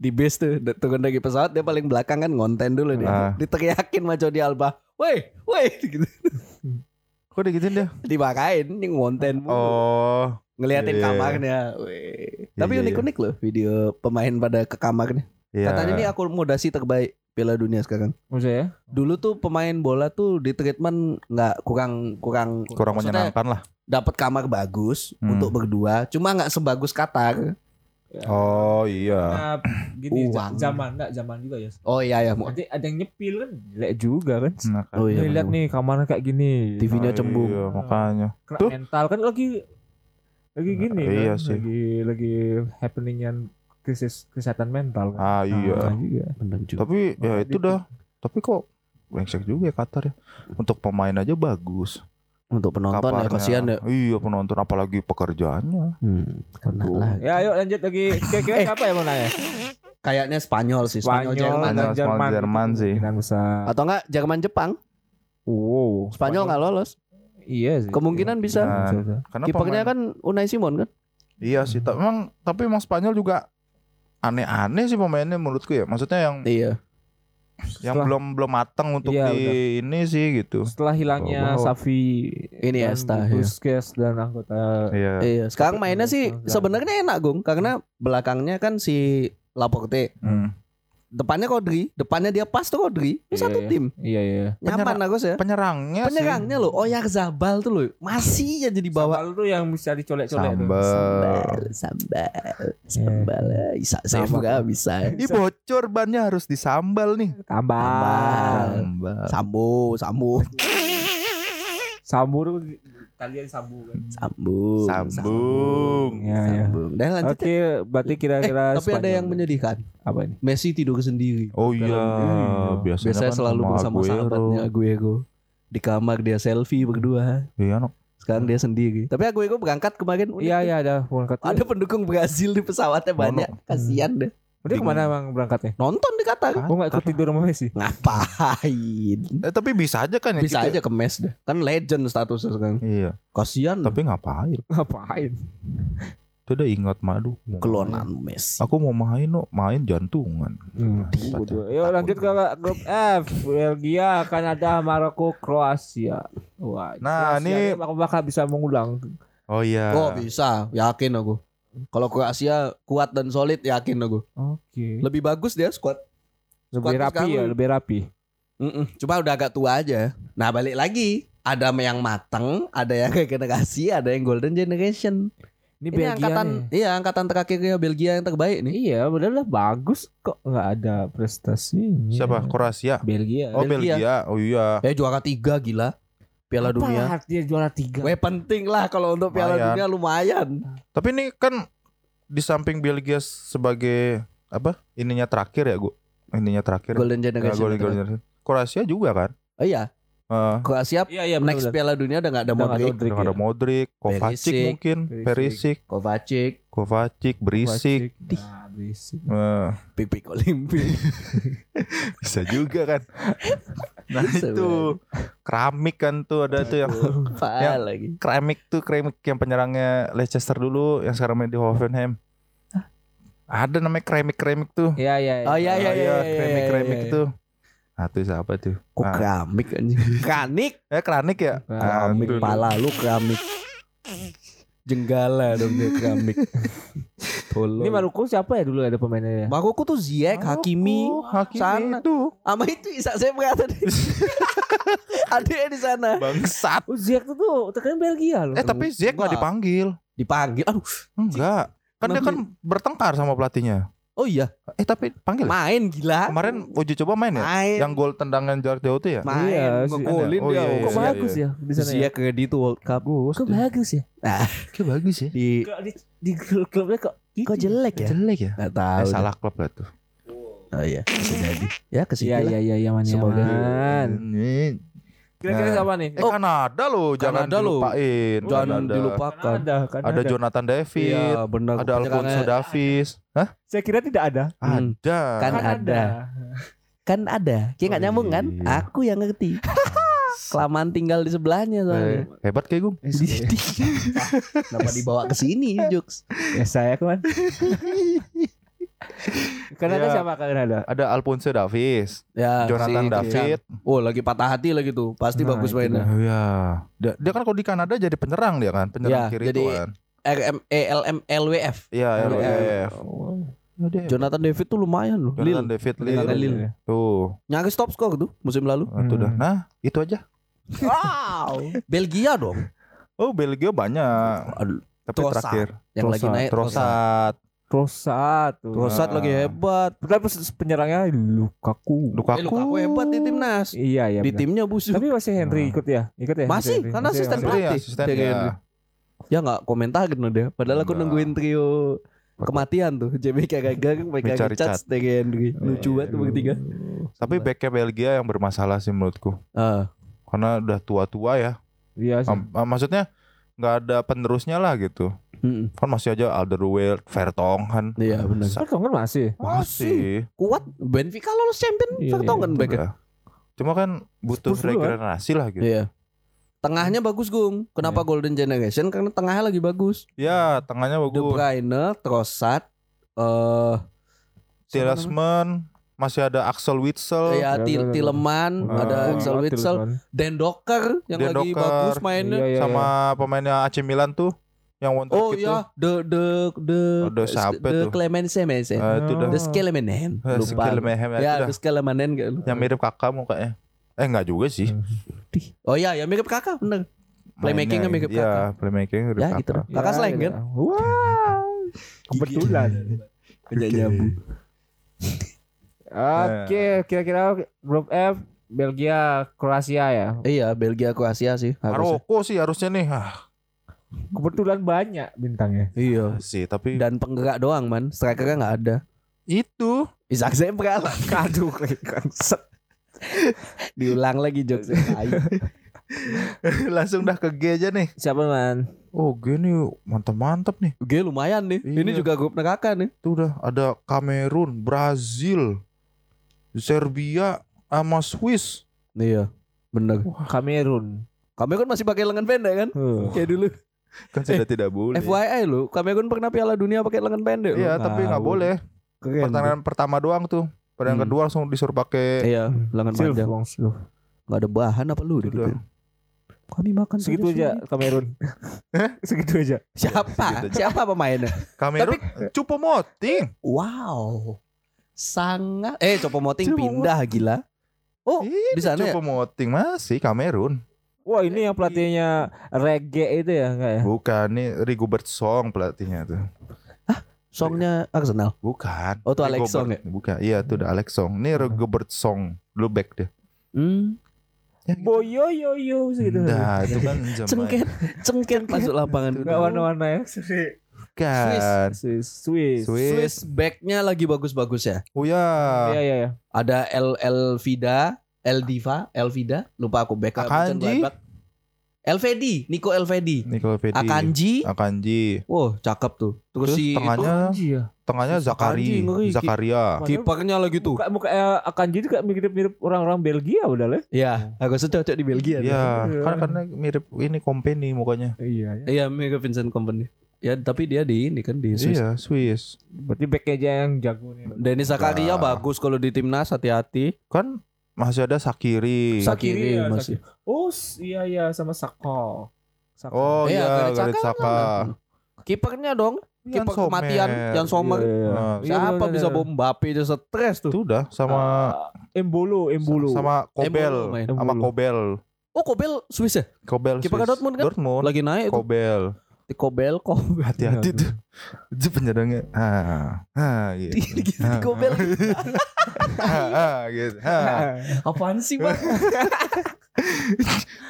di base tuh, turun dari pesawat, dia paling belakang kan ngonten dulu dia. Diteriakin sama Jordi Alba, "Woi, woi," gitu. Kok digituin dia? Dibakain, ini ngonten mulu. Oh. Ngeliatin kamarnya. Woi. Tapi unik-unik loh video pemain pada ke kamarnya. Yeah. Katanya ini akomodasi terbaik Piala Dunia sekarang. Maksudnya ya? Dulu tuh pemain bola tuh di treatment nggak kurang menyenangkan lah. Dapat kamar bagus untuk berdua, cuma nggak sebagus Qatar. Ya. Oh iya. Nah, gini zaman juga ya. Oh iya ya. Nanti ada yang nyepil kan, jelek juga kan. Nah, kan. Oh iya. Lihat nih kamarnya kayak gini. TV-nya cembung. Iya, makanya. Kena tuh. Mental kan lagi gini kan. Iya sih. Lagi happening-an krisis kesehatan mental kan? Ah iya, benar juga. Tapi ya itu dah. Tapi kok brengsek juga ya Qatar ya. Untuk pemain aja bagus. Untuk penonton kaparnya, ya kasihan ya. Iya penonton apalagi pekerjaannya. Ya ayo lanjut lagi. Kira-kira siapa yang mau nanya? Kayaknya Spanyol sih. Spanyol Jerman sih. Atau enggak Jerman Jepang? Wow. Spanyol nggak lolos? Iya sih. Kemungkinan bisa. Karena kipernya kan Unai Simon kan? Iya sih. Tapi emang Spanyol juga aneh-aneh sih pemainnya menurutku ya. Maksudnya yang setelah, belum matang untuk ini sih gitu. Setelah hilangnya Xavi ini Busquets dan anggota. Iya. Sekarang mainnya sih sebenarnya enak Gung, karena belakangnya kan si Laporte. Depannya Rodri, depannya dia pas tuh Rodri. Ini satu tim. Iya. Nyaman aku sih. Penyerangnya loh. Oyarzabal tuh loh. Masih aja dibawa. Sabal tuh yang bisa dicolek-colek. Sambal. Saya juga bisa. Ini bocor bannya harus disambal nih. Sambal. Sambu. Sambur kalian sambung. Sambung. Dan lanjut. Oke, berarti kira-kira tapi Spanyol. Ada yang menyedihkan. Apa ini? Messi tidur sendiri. Oh iya, biasanya kan selalu bersama sahabatnya Agüero. Di kamar dia selfie berdua. Iya, no. Sekarang dia sendiri. Tapi Agüero berangkat kemarin. Iya, ada berangkat. Ada pendukung Brazil di pesawatnya banyak. Kasihan deh. Dia kemana bang berangkatnya? Nonton di Qatar. Gue gak ikut tidur sama Messi. Ngapain? Tapi bisa aja kan ya. Bisa aja ke mes deh. Kan legend statusnya sekarang. Iya. Kasian. Tapi ngapain? Itu udah ingat madu. Kelonan Messi. Aku mau main jantungan. Yuk lanjut ke grup F. Belgia, Kanada, Maroko, Kroasia. Wah. Nah ini aku bakal bisa mengulang. Oh iya. Kok bisa? Yakin aku. Kalau Kroasia kuat dan solid, yakin aku. Oke. Lebih bagus dia squad. Lebih rapi. Cuma udah agak tua aja. Nah balik lagi, ada yang mateng, ada yang generasi, ada yang golden generation. Ini angkatan, angkatan terakhirnya Belgia yang terbaik nih. Iya, bener lah bagus kok nggak ada prestasinya. Siapa? Kroasia. Belgia. Oh Belgia. Oh iya. Juara 3 gila. Piala Dunia. Artinya juara 3. Weh penting lah kalau untuk Piala Dunia lumayan. Tapi ini kan di samping Belgia sebagai ininya terakhir ya, gua. Ininya terakhir. Golden Generation. Kroasia juga kan? Oh iya. Kroasia next betul. Piala Dunia udah enggak ada Modric. Kovacic mungkin, Perisic. Kovacic, Brisic. Pipik Olimpik. Bisa juga kan. Nah itu keramik kan tuh ada tuh yang lagi. Keramik yang penyerangnya Leicester dulu yang sekarang main di Hoffenheim. Ada namanya keramik tuh. Iya. Oh iya. Keramik itu. Nah tuh siapa tuh? Kok keramik anjing. Kranik ya. Keramik pala lu keramik. Jenggala dong dia keramik. Ini Maroko siapa ya dulu ada pemainnya ya? Maroko tuh Ziyech, Hakimi sana itu. Sama itu Isak saya berkata tadi. Adiknya di sana. Bangsat. Ziyech tuh terkena Belgia loh. Tapi Ziyech enggak dipanggil. Dipanggil. Aduh, enggak. Kan dia kan bertengkar sama pelatihnya. Oh iya. Tapi panggil. Main gila. Kemarin uji coba main ya. Yang gol tendangan jarak jauh tuh ya. Main. Ngegolin dia. Kok bagus ya di sana. Dia ke di itu World Cup. Kok bagus ya. Kok bagus ya. Di klubnya kok jelek ya. Jelek ya. Enggak tahu. Salah klub lah tuh. Oh iya. Bisa jadi. Ya ke situ. Iya, Yaman. Kira-kira siapa nih? Kanada loh, jangan dilupain. Jangan dilupakan. Ada Jonathan David, ya, benar, ada Alphonso Davies. Hah? Saya kira tidak ada. Ada. Kan ada. Kayak enggak nyambung kan? Aku yang ngerti. Kelamaan tinggal di sebelahnya soalnya. Hebat kayak gue. Kenapa dibawa ke sini, Jux? Ya saya kan. Kanada ya, siapa Kanada? Ada Alphonso Davies, ya, Jonathan David. Oh lagi patah hati lagi tuh, pasti nah, bagus mainnya. Ya. Dia kan kalau di Kanada jadi penyerang dia kan, penyerang ya, kiri itu kan. LWF. Iya LWF. Jonathan David tuh lumayan loh. Jonathan David Lille. Tuh. Nyaris top score tuh musim lalu. Itu dah. Nah itu aja. Wow. Belgia dong. Oh Belgia banyak. Aduh. Tapi Trossard. Terakhir. Yang Trossard. Lagi naik Trossard lagi hebat. Padahal penyerangnya Lukaku hebat di timnas. Iya di benar. Timnya busuk. Tapi masih Henry ikut ya. Masih Henry. Karena asisten pelatih. Ya nggak komentar gitu deh. Padahal aku nungguin trio kematian tuh. JBK gagal, mereka chat Henry. Lucu banget tuh bertiga. Tapi backnya Belgia yang bermasalah sih menurutku. Karena udah tua-tua ya. Iya. Maksudnya nggak ada penerusnya lah gitu. Kan masih aja Alderweireld, Vertonghen. Iya benar. Vertonghen masih kuat. Benfica lolos champion Vertonghen back. Cuma kan butuh regenerasi lah gitu. Iya. Tengahnya bagus Gung. Kenapa Golden Generation? Karena tengahnya lagi bagus. Iya, tengahnya bagus. De Bruyne, Trossard, Tielemans, masih ada Axel Witsel. Iya, Tielemans, ada Axel Witsel, Dendoker yang lagi bagus mainnya sama pemainnya AC Milan tuh. Yang one trick itu. Oh ya, the siapa tuh? Clemensen. Itu dah. The Clemensen. Lupa. Ya, The Clemensen kayak lu. Yang mirip kakak mukanya. Enggak juga sih. Oh ya, yang mirip kakak bener. Playmaking-nya mirip kakak. Iya, playmaking mirip kakak. Ya gitu. Kakak slang kan? Wah. Kebetulan. Kejak jambu. Oke, kira-kira Group F Belgia Kroasia ya. Iya, Belgia Kroasia sih harusnya. Maroko sih harusnya nih. Kebetulan banyak bintangnya. Iya sih, tapi dan penggerak doang man, strikernya nggak ada. Itu Isaac Zembra lah. Aduh, konsep. Diulang lagi jokes. Langsung dah ke G aja nih. Siapa man? Oh G nih mantep nih. G lumayan nih. Iya. Ini juga grup neraka nih. Tuh udah ada Kamerun, Brazil, Serbia, sama Swiss. Iya, bener. Wah. Kamerun masih pakai lengan pendek kan? Kayak dulu. Kan sudah tidak boleh. FYI lu, Kamerun pernah Piala Dunia pakai lengan pendek. Iya, tapi enggak boleh. Pertandingan pertama doang tuh. Pertandingan kedua langsung disuruh pakai lengan panjang. Enggak ada bahan apa lu gitu. Kami makan segitu aja Kamerun. Segitu aja. Siapa pemainnya? Kamerun Choupo-Moting. Wow. Sangat Choupo-Moting pindah gila. Oh, di sana Choupo-Moting masih Kamerun. Wah ini yang pelatihnya reggae itu ya enggak ya? Bukan, ini Rigobert Song pelatihnya tuh. Hah? Songnya Arsenal? Bukan. Oh itu Alex Song ya? Bukan, iya itu udah Alex Song. Ini Rigobert Song, dulu back deh. Ya, gitu. Boyoyoyo segitu. Nah itu kan cengket masuk lapangan. Enggak warna-warna ya? Kan. Swiss backnya lagi bagus-bagus ya? Oh ya. Iya. Ada Elvida, lupa aku back up Nico Elvedi. Akanji. Wow, cakep tuh. Terus si tengahnya Zakaria. Kipernya lagi tuh. Muka Akanji itu kayak mirip-mirip orang-orang Belgia udah lah. Iya, agak cocok di Belgia. Iya, karena mirip ini Kompany mukanya. Iya, mirip Vincent Kompany. Ya tapi dia di ini kan di Swiss. Iya Swiss. Berarti back aja yang jago nih. Denny Zakaria bagus kalau di timnas, hati-hati. Kan masih ada Sakiri ya, masih. Oh iya sama Saka. Oh iya Gareth Saka. Kipernya dong, kiper kematian Jan Sommer. Siapa bisa Mbappe aja stres tuh. Itu udah sama Embolo. Sama Kobel. Oh Kobel Swiss ya? Kobel Swiss. Kiper Dortmund kan? Dortmund. Lagi naik tuh. Kobel. Hati-hati tuh. Itu penyerangnya. Gitu. Kobel. Gitu. Apaan sih bang?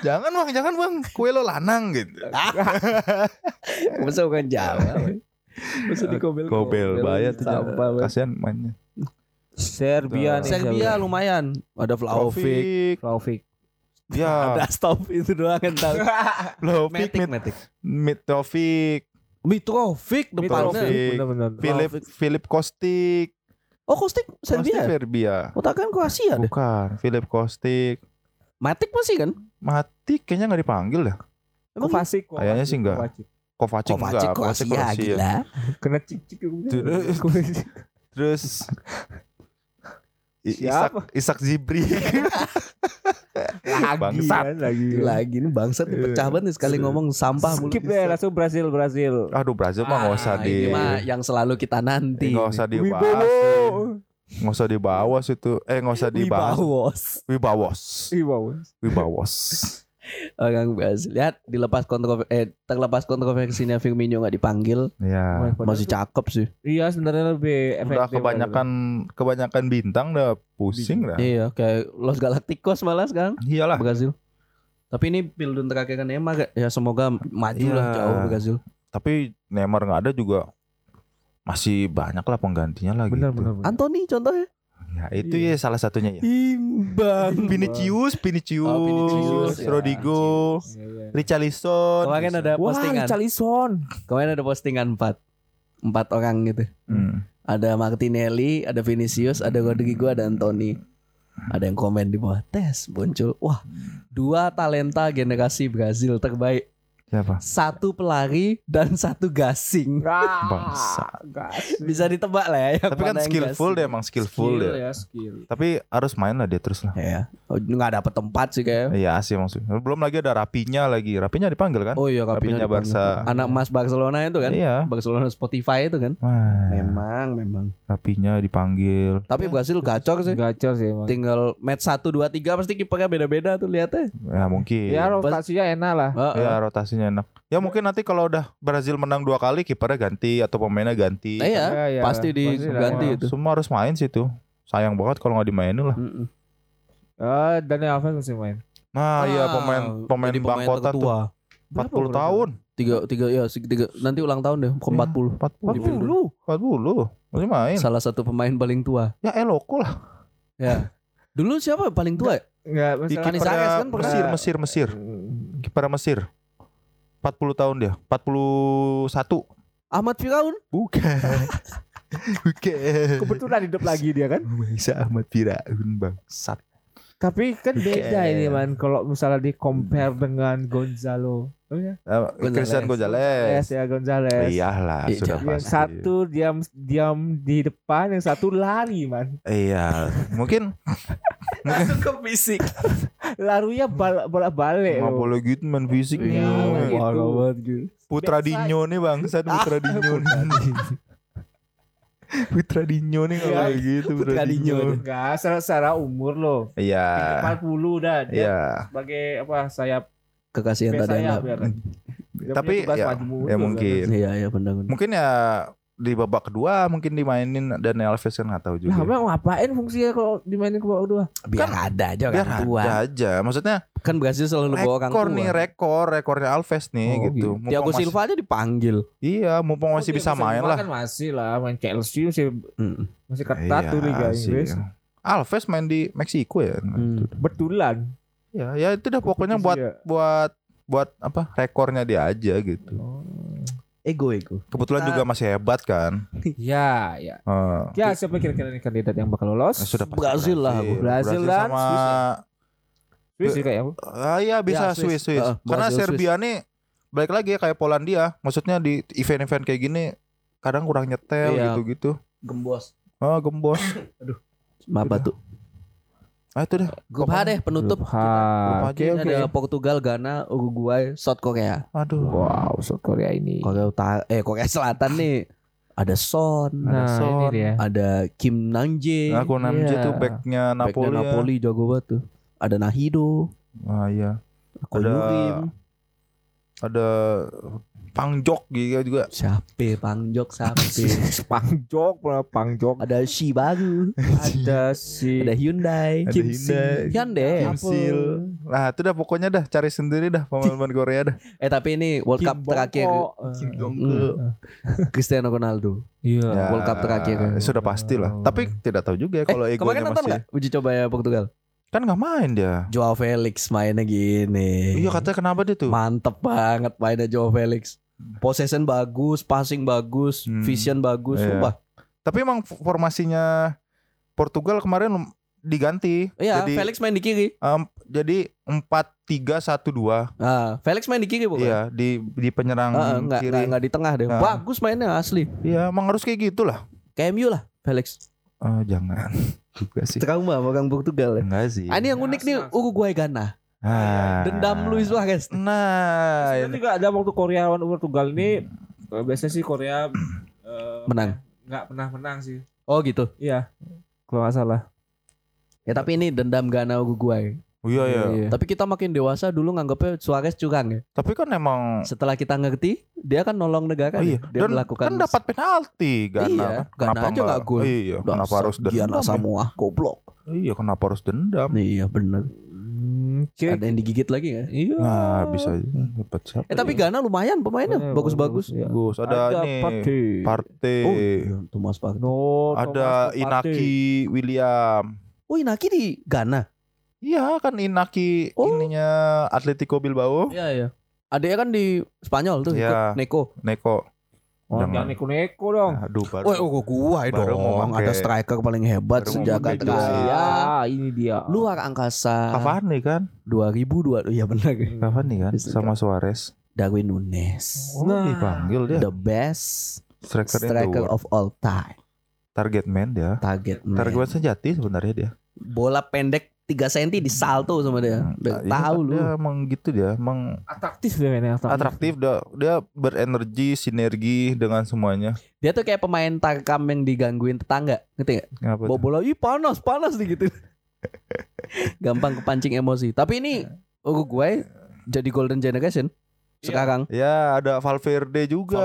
Jangan bang. Kue lo lanang gitu. Masa bukan Jawa. Masa di Kobel. Kobel bahaya tuh. Kasian mainnya. Serbia lumayan. Ada Vlahovic. Ya. Ada stop itu doang entar. Mitrovic, Filip Kostic. Oh, Kostic Serbia. Otakan Kroasia deh. Bukan, Filip Kostic. Matic masih kan? Matic kayaknya enggak dipanggil dah. Kovacic. Kayaknya sih enggak. Kovacic enggak. Kovacic Kroasia. Kena cicik gitu. Terus Isak Zibri. Lagi ini bangsat dipecah banget nih, sekali ngomong sampah mulu. Skip deh langsung Brazil. Aduh, Brazil mah enggak usah di. Ini mah yang selalu kita nanti. Enggak usah dibahas. Enggak usah dibahas itu. Enggak usah dibahas. Wibawaus. Orang Brazil lihat terlepas kontroversinya Firmino enggak dipanggil. Iya. Masih cakep sih. Iya, sebenarnya lebih efektif. Udah kebanyakan bintang udah pusing dah. Iya, kayak Los Galacticos malah sekarang. Iyalah. Brazil. Tapi ini Piala terakhir kan Neymar ya, semoga maju lah jauh Brazil. Tapi Neymar enggak ada juga masih banyak lah penggantinya lagi. Benar. Anthony contohnya. Ya itu ya salah satunya ya. Vinicius, Rodrigo, Richarlison. Kemarin ada postingan 4 orang gitu. Ada Martinelli, ada Vinicius, ada Rodrigo, ada Anthony. Ada yang komen di bawah tes muncul. Wah, 2 talenta generasi Brazil terbaik. Siapa? 1 pelari dan 1 gasing. Bangsa. Bisa ditebak lah ya. Tapi kan skillful gasing. Deh emang skill. Tapi harus main lah dia terus lah. Iya. Nggak dapat tempat sih kayaknya. Iya sih maksudnya. Belum lagi ada Rapinya dipanggil kan. Oh iya, Rapinya Barca. Anak mas Barcelona itu kan. Iya. Barcelona Spotify itu kan. Memang. Rapinya dipanggil. Tapi Brazil gacor sih. Emang. Tinggal match 1, 2, 3 pasti kipernya beda-beda tuh lihatnya. Ya mungkin. Ya rotasinya enak lah. Iya rotasinya enak. Ya mungkin nanti kalau udah Brazil menang 2 kali kipernya ganti atau pemainnya ganti. Iya. Pasti diganti itu. Semua harus main sih itu. Sayang banget kalau enggak dimainin lah. Daniel Alves masih main. Nah, iya pemain Bang Kota tua. 40 tahun. 3 nanti ulang tahun deh, ke 40. 40. Masih main. Salah satu pemain paling tua. Ya eloko lah. Ya. Dulu siapa paling tua? Enggak, kan Mesir. Kiper Mesir. 40 tahun dia, 41. Ahmad Firaun? Bukan. Kebetulan hidup lagi dia kan? Bisa Ahmad Firaun bangsat. Tapi kan beda ini man, kalau misalnya di compare dengan Gonzalo. Cristiano Gonzalez. Ya Gonzalez. Iyalah, sudah pasti. Yang satu diam di depan, yang satu lari man. Iya, mungkin langsung ke fisik. Larunya bolak-balik. Enggak boleh gitu man, fisiknya. Wah, gitu. Putra Dinyo nih kalau kayak gitu. Putra Dinyo enggak secara umur loh. Iya. 40 dah dia. Iya. Sebagai sayap kekasihan tadi. Tapi ya mungkin. Iya benar. Mungkin ya di babak kedua mungkin dimainin dan Alves kan nggak tahu juga. Nah, ngapain fungsinya kalau dimainin ke babak kedua? Biar ada aja. Maksudnya kan Brazil selalu bawa orang tua. Rekornya Alves nih gitu. Thiago Silva aja dipanggil. Iya, mumpung masih bisa main lah. Kan masih lah main Chelsea masih ketat tuh Liga Inggris. Alves main di Meksiko ya. Betulan. Ya itu dah pokoknya buat apa? Rekornya dia aja gitu. Ego. Kebetulan juga masih hebat kan. Iya. Ya, siapa kira-kira ini kandidat yang bakal lolos? Sudah pasti Brazil sama Swiss kayak aku. Iya bisa Swiss. Karena Serbia nih balik lagi ya kayak Polandia, maksudnya di event-event kayak gini kadang kurang nyetel gitu. Gembos. Gembos. Aduh. Apa tuh? Itu dah. Grup H deh penutup. Oke. Ada Portugal, Ghana, Uruguay, South Korea. Aduh. Wow, South Korea ini. Korea Selatan nih. Ada Son, ada Kim Namje. Aku Namje tuh backnya Napoli. Backnya Napoli jago banget tuh. Ada Nahido. Iya. Ada Pangjok juga. Pangjok. Ada Shibaru. Ada Hyundai. Kim Sil. Nah, itu dah pokoknya dah cari sendiri dah pemain Korea dah. Tapi ini World Cup terakhir. Kim Cristiano Ronaldo. Iya. World Cup terakhir. Sudah pasti lah. Tapi tidak tahu juga ya kalau egonya masih. Kemarin nonton enggak uji coba ya Portugal? Kan gak main dia. Joao Felix mainnya gini. Iya katanya kenapa dia tuh? Mantep banget mainnya Joao Felix. Possession bagus, passing bagus, vision bagus. Sumpah. Tapi emang formasinya Portugal kemarin diganti. Iya, jadi Felix main di kiri. Jadi 4-3-1-2. Felix main di kiri bukan? Iya, di penyerang kiri. Enggak di tengah deh. Bagus mainnya asli. Iya, emang harus kayak gitu lah. Kayak MU lah Felix. Jangan. Trauma orang Portugal ya? Enggak sih. Ini yang unik nih Uruguay Ghana. Dendam Luis Suarez. Nah, ini juga ada waktu Korea lawan Portugal ini biasanya sih Korea menang. Enggak pernah menang sih. Oh gitu. Iya. Kalau enggak salah. Ya tapi ini dendam Ghana Uruguay. Oh iya ya. Iya. Tapi kita makin dewasa, dulu nganggapnya Suarez curang ya. Tapi kan emang setelah kita ngerti, dia kan nolong negara. Iya. Dia dan melakukan kan dapat penalti Ghana. Iya, Ghana aja enggak gol. Iya, kenapa harus dendam? Semua goblok. Iya, kenapa harus dendam? Iya, benar. Ada yang digigit lagi ya? Iya. Nah, bisa dapat siapa? Tapi Ghana lumayan pemainnya, bagus-bagus. Iya. Bagus. Ada nih Partey. Oh, iya. Thomas Partey. No, ada Thomas Inaki William. Oh, Inaki di Ghana. Iya kan Inaki ininya Atletico Bilbao. Iya iya. Adeknya kan di Spanyol tuh ya. Neko. Oh, jangan neko dong. Aduh baru. Oh gua dong. Ada striker paling hebat sejagat raya. Ya, ini dia. Luar angkasa. Cavani kan? 2002. Iya benar. Cavani kan sama Suarez. Darwin Nunes. Dipanggil dia. The best striker of all time. Target man dia. Target sejati sebenarnya dia. Bola pendek 3 cm disalto sama dia. Tahu lu. Dia emang gitu dia. Emang atraktif dia mainnya. Atraktif dia berenergi, sinergi dengan semuanya. Dia tuh kayak pemain tarkam yang digangguin tetangga, ngerti enggak? Bawa bola, "Ih, panas nih," gitu. Gampang kepancing emosi. Tapi ini Uruguay jadi golden generation sekarang. Ya, ada Valverde juga.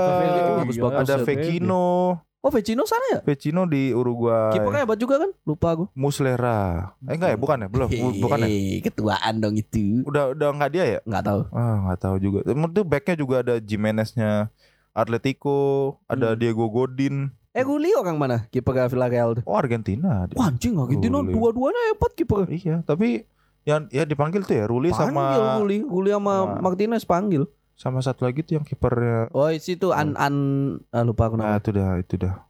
Bagus. Ada Vecino. Oh Vecino sana ya? Vecino di Uruguay. Kipernya hebat juga kan? Lupa aku. Muslera. Enggak ya? Bukan ya? Belum. Bukan ya? Ketuaan dong itu. Udah enggak dia ya? Enggak tahu. Enggak tahu juga. Itu backnya juga ada Jimeneznya Atletico, ada Diego Godin. Gulli orang mana? Kiper Villarreal. Oh Argentina. Wah, anjing Argentina dua-duanya hebat kiper. Iya, tapi yang ya dipanggil tuh ya Rulli sama Rulli sama Martinez panggil. Sama satu lagi tuh yang kipernya. Oh itu lupa aku namanya. Itu dah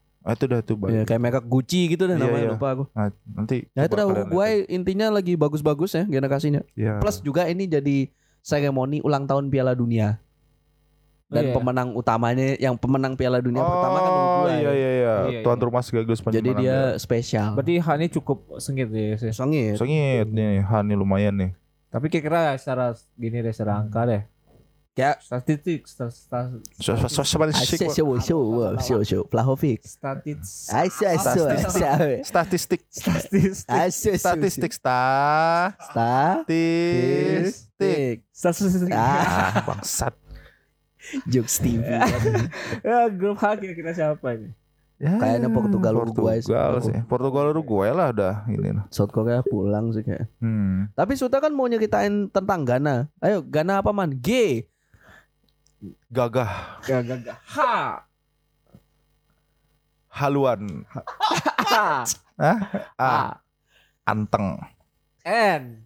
tuh. Ya, kayak mereka Gucci gitu dah namanya. Lupa aku. Nah, nanti. Nah itu dah Uruguay intinya lagi bagus-bagus ya generasinya. Yeah. Plus juga ini jadi seremoni ulang tahun Piala Dunia. Dan pemenang utamanya yang pemenang Piala Dunia pertama kan Uruguay. Iya. Tuan rumah sekaligus pemenang. Jadi dia spesial. Berarti Hani cukup sengit ya. Sengit nih Hani lumayan nih. Tapi kira-kira secara gini deh secara angka deh. Ya, statistik. Ah, bangsat. Jokes TV. Ya, grup H kira-kira siapa ini? Kayaknya Portugal Uruguay lah udah ini lah. South Korea pulang sih kayak. Tapi Suta kan mau nyeritain tentang Ghana. Ayo, Ghana apa man? G. Gagah. Haluan. A. Anteng. N.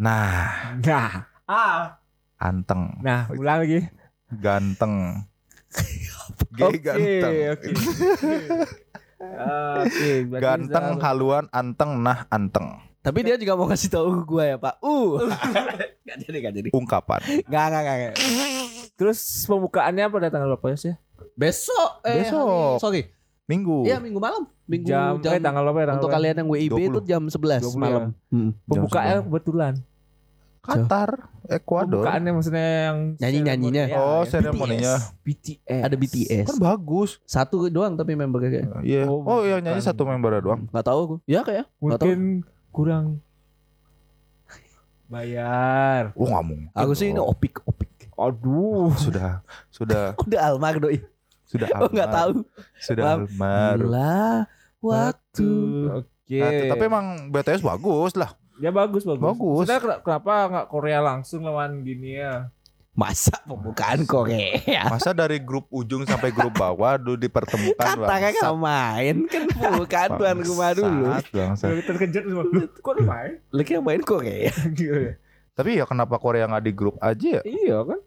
Nah. A. Anteng. Nah, ulang lagi. Ganteng. G. Ganteng. Okay, ganteng, haluan, anteng, nah, anteng. Tapi dia juga mau kasih tahu gue ya Pak. Gak jadi. Ungkapan. Gak. Terus pembukaannya pada tanggal berapa sih? Besok. Sorry. Minggu. Iya minggu malam. Minggu jam tanggal berapa ya? Untuk kalian yang WIB itu jam 11 malam. Ya. Pembukaannya kebetulan. Qatar, Ecuador. Pembukaannya maksudnya yang nyanyinya. Seremoninya. BTS. Ada BTS. Kan bagus. Satu doang tapi membernya. Iya. Oh yang nyanyi satu membernya doang. Gak tahu aku. Ya kayak. Mungkin kurang bayar. Nggak mungkin. Aku sih ini opik. Aduh. Sudah. Udah almar doi. Sudah almar. Nggak tahu. Sudah almar. Lah waktu. Oke. Nah, tapi emang BTS bagus lah. Ya bagus. Sudah kenapa nggak Korea langsung lawan Guinea? Masa pembukaan Korea. Masa dari grup ujung sampai grup bawah dipertemukan. Katanya kalau main kan pembukaan tuan rumah dulu. Saat. Terkejut semua. Kok lu main? Lagi yang main Korea. Tapi ya kenapa Korea gak di grup aja ya? Iya kan.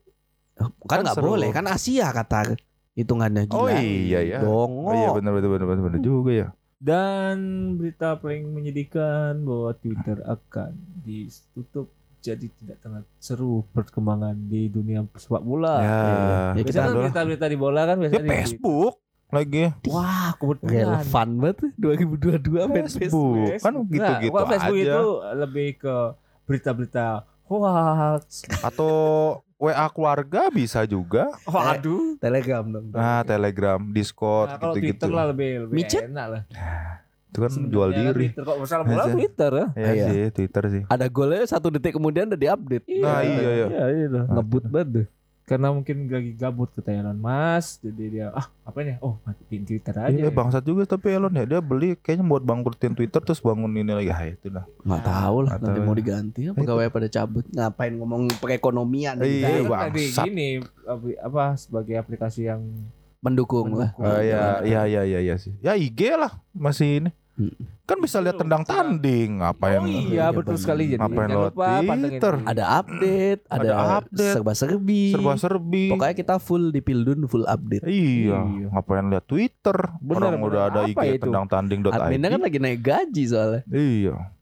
Kan gak seru. Boleh kan Asia Qatar. Hitungannya gila. Oh iya ya. Dongo. Oh iya benar juga ya. Dan berita paling menyedihkan bahwa Twitter akan ditutup. Jadi tidak sangat seru perkembangan di dunia sepak bola. Ya, ya kita kan berita-berita di bola kan biasanya di Facebook lagi. Wah, kebetulan relevan banget 2022 Facebook. Kan gitu-gitu aja. Facebook itu lebih ke berita-berita hoax atau WA keluarga bisa juga. Waduh, Telegram dong. Nah, Telegram, Discord nah, gitu-gitu. Twitter lah lebih enak lah. Itu kan sebenarnya jual diri. Kok masalah bola Twitter ya? Iya ya. Sih, Twitter sih. Ada golnya 1 detik kemudian udah diupdate. Nah, iya. Ngebut banget. Karena mungkin lagi gabut ke Elon Musk, jadi dia apanya? Oh, matiin Twitter aja. Iya, bangsat juga tapi Elon ya, dia beli kayaknya buat bangkrutin Twitter terus bangun ini lagi. Ah, itulah. Enggak tahu lah nanti mau diganti apa pegawai pada cabut. Ngapain ngomong perekonomian gitu. Iya, bangsat. Gini apa sebagai aplikasi yang mendukung lah. Iya sih. Ya IG lah masih ini. Kan bisa lihat tendang tanding ngapain. Oh iya betul sekali jadi. Ngapain lo Twitter. Ada update. Serba-serbi. Pokoknya kita full di Pildun full update. Iya. Ngapain lihat Twitter. Orang udah ada IG tendang tanding.id. Adminnya kan lagi naik gaji soalnya. Iya.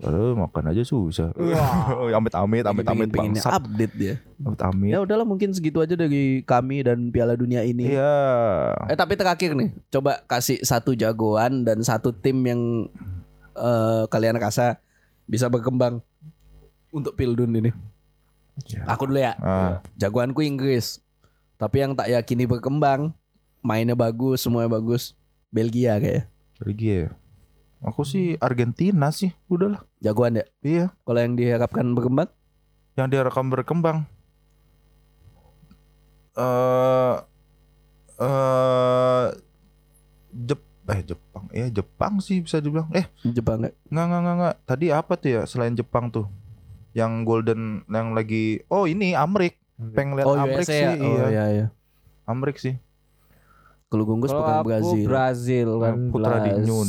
Aduh makan aja susah. Amit-amit bangsat. Update dia. Ya udahlah mungkin segitu aja dari kami dan Piala Dunia ini. Iya. Tapi terakhir nih, coba kasih satu jagoan dan satu tim yang kalian rasa bisa berkembang untuk Pildun ini. Ya. Aku dulu ya. Jagoanku Inggris. Tapi yang tak yakini berkembang, mainnya bagus, semuanya bagus. Belgia kayaknya. Belgia. Aku sih Argentina sih, udahlah. Jagoan ya? Iya. Kalau yang diharapkan berkembang? Yang diharapkan berkembang Jepang. Ya Jepang sih bisa dibilang. Jepang gak? Enggak. Tadi apa tuh ya selain Jepang tuh? Yang golden yang lagi. Oh ini Amerik. Pengen lihat Amerik sih ya? Iya. Amerik sih. Kalau Gunggus bukan Brazil kan Putra Dinyu.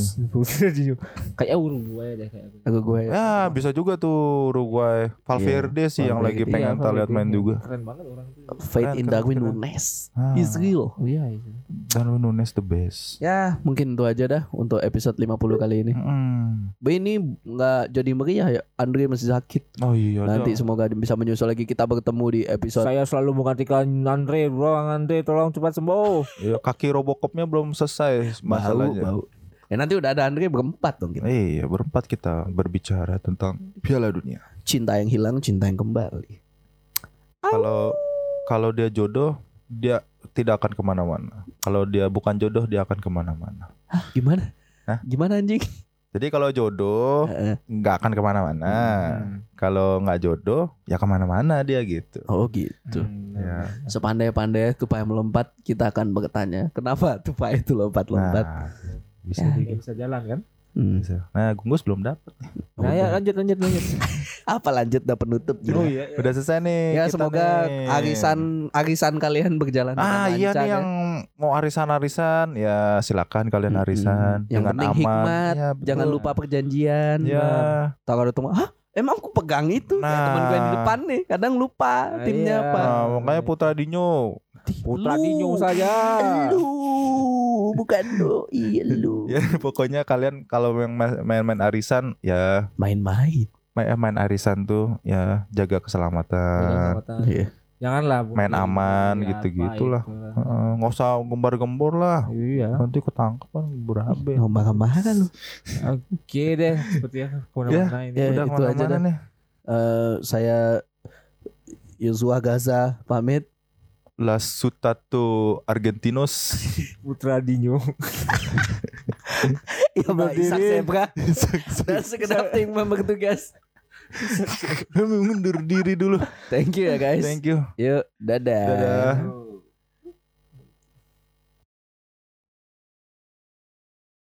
Kayak Uruguay deh kayaknya. Ya, bisa juga tuh Uruguay. Valverde sih yang lagi pengen kita lihat main juga. Keren banget orang itu. Faith in Darwin Nunes. Israel. Iya. Darwin Nunes the best. Ya, mungkin itu aja dah untuk episode 50 kali ini. Ini enggak jadi meriah ya. Andre masih sakit. Oh iya. Nanti semoga bisa menyusul lagi kita bertemu di episode. Saya selalu mengatakan Andre, bro, Andre tolong cepat sembuh. Iya, kaki Robocopnya belum selesai masalahnya. Bau. Nanti udah ada Andre berempat dong kita. Iya berempat kita berbicara tentang Piala Dunia. Cinta yang hilang, cinta yang kembali. Kalau dia jodoh, dia tidak akan kemana-mana. Kalau dia bukan jodoh, dia akan kemana-mana. Hah, gimana? Hah? Gimana anjing? Jadi kalau jodoh nggak akan kemana-mana. Kalau nggak jodoh ya kemana-mana dia gitu. Oh gitu. Ya. Sepandai-pandai tupai melompat kita akan bertanya kenapa tupai itu lompat-lompat. Nah, bisa jalan kan? Bisa. Nah Gunggus belum dapat. Nah ya lanjut. Apa lanjut udah penutup? Oh, iya. Udah selesai nih. Ya semoga nih. Arisan kalian berjalan. Iya nih yang mau arisan ya silakan kalian arisan. Yang penting aman. Hikmat. Ya, jangan lupa perjanjian. Ya. Tahu teman. Hah? Emang aku pegang itu. Teman gue di depan nih. Kadang lupa timnya apa. Nah, makanya Putra Dinyu. Putra Dinyu saja. Lu bukan lo. Iya lu. Ya pokoknya kalian kalau main-main arisan ya. Main-main. Main arisan tuh ya jaga keselamatan. Iya. Janganlah main aman gitu-gitulah. Enggak usah gembar-gembor lah. Iya. Nanti ketangkepan berabe. Marah-marah lu. Oke deh, seperti ya kemana-mana ini. Udah kemana-mana nih. Saya Yosua Gaza pamit. Las Sutato Argentinos Putra Dinyu. Iya Isak Zebra. Dan sekedar tim member tugas. Mengundur diri dulu. Thank you ya guys. Thank you. Yuk dadah.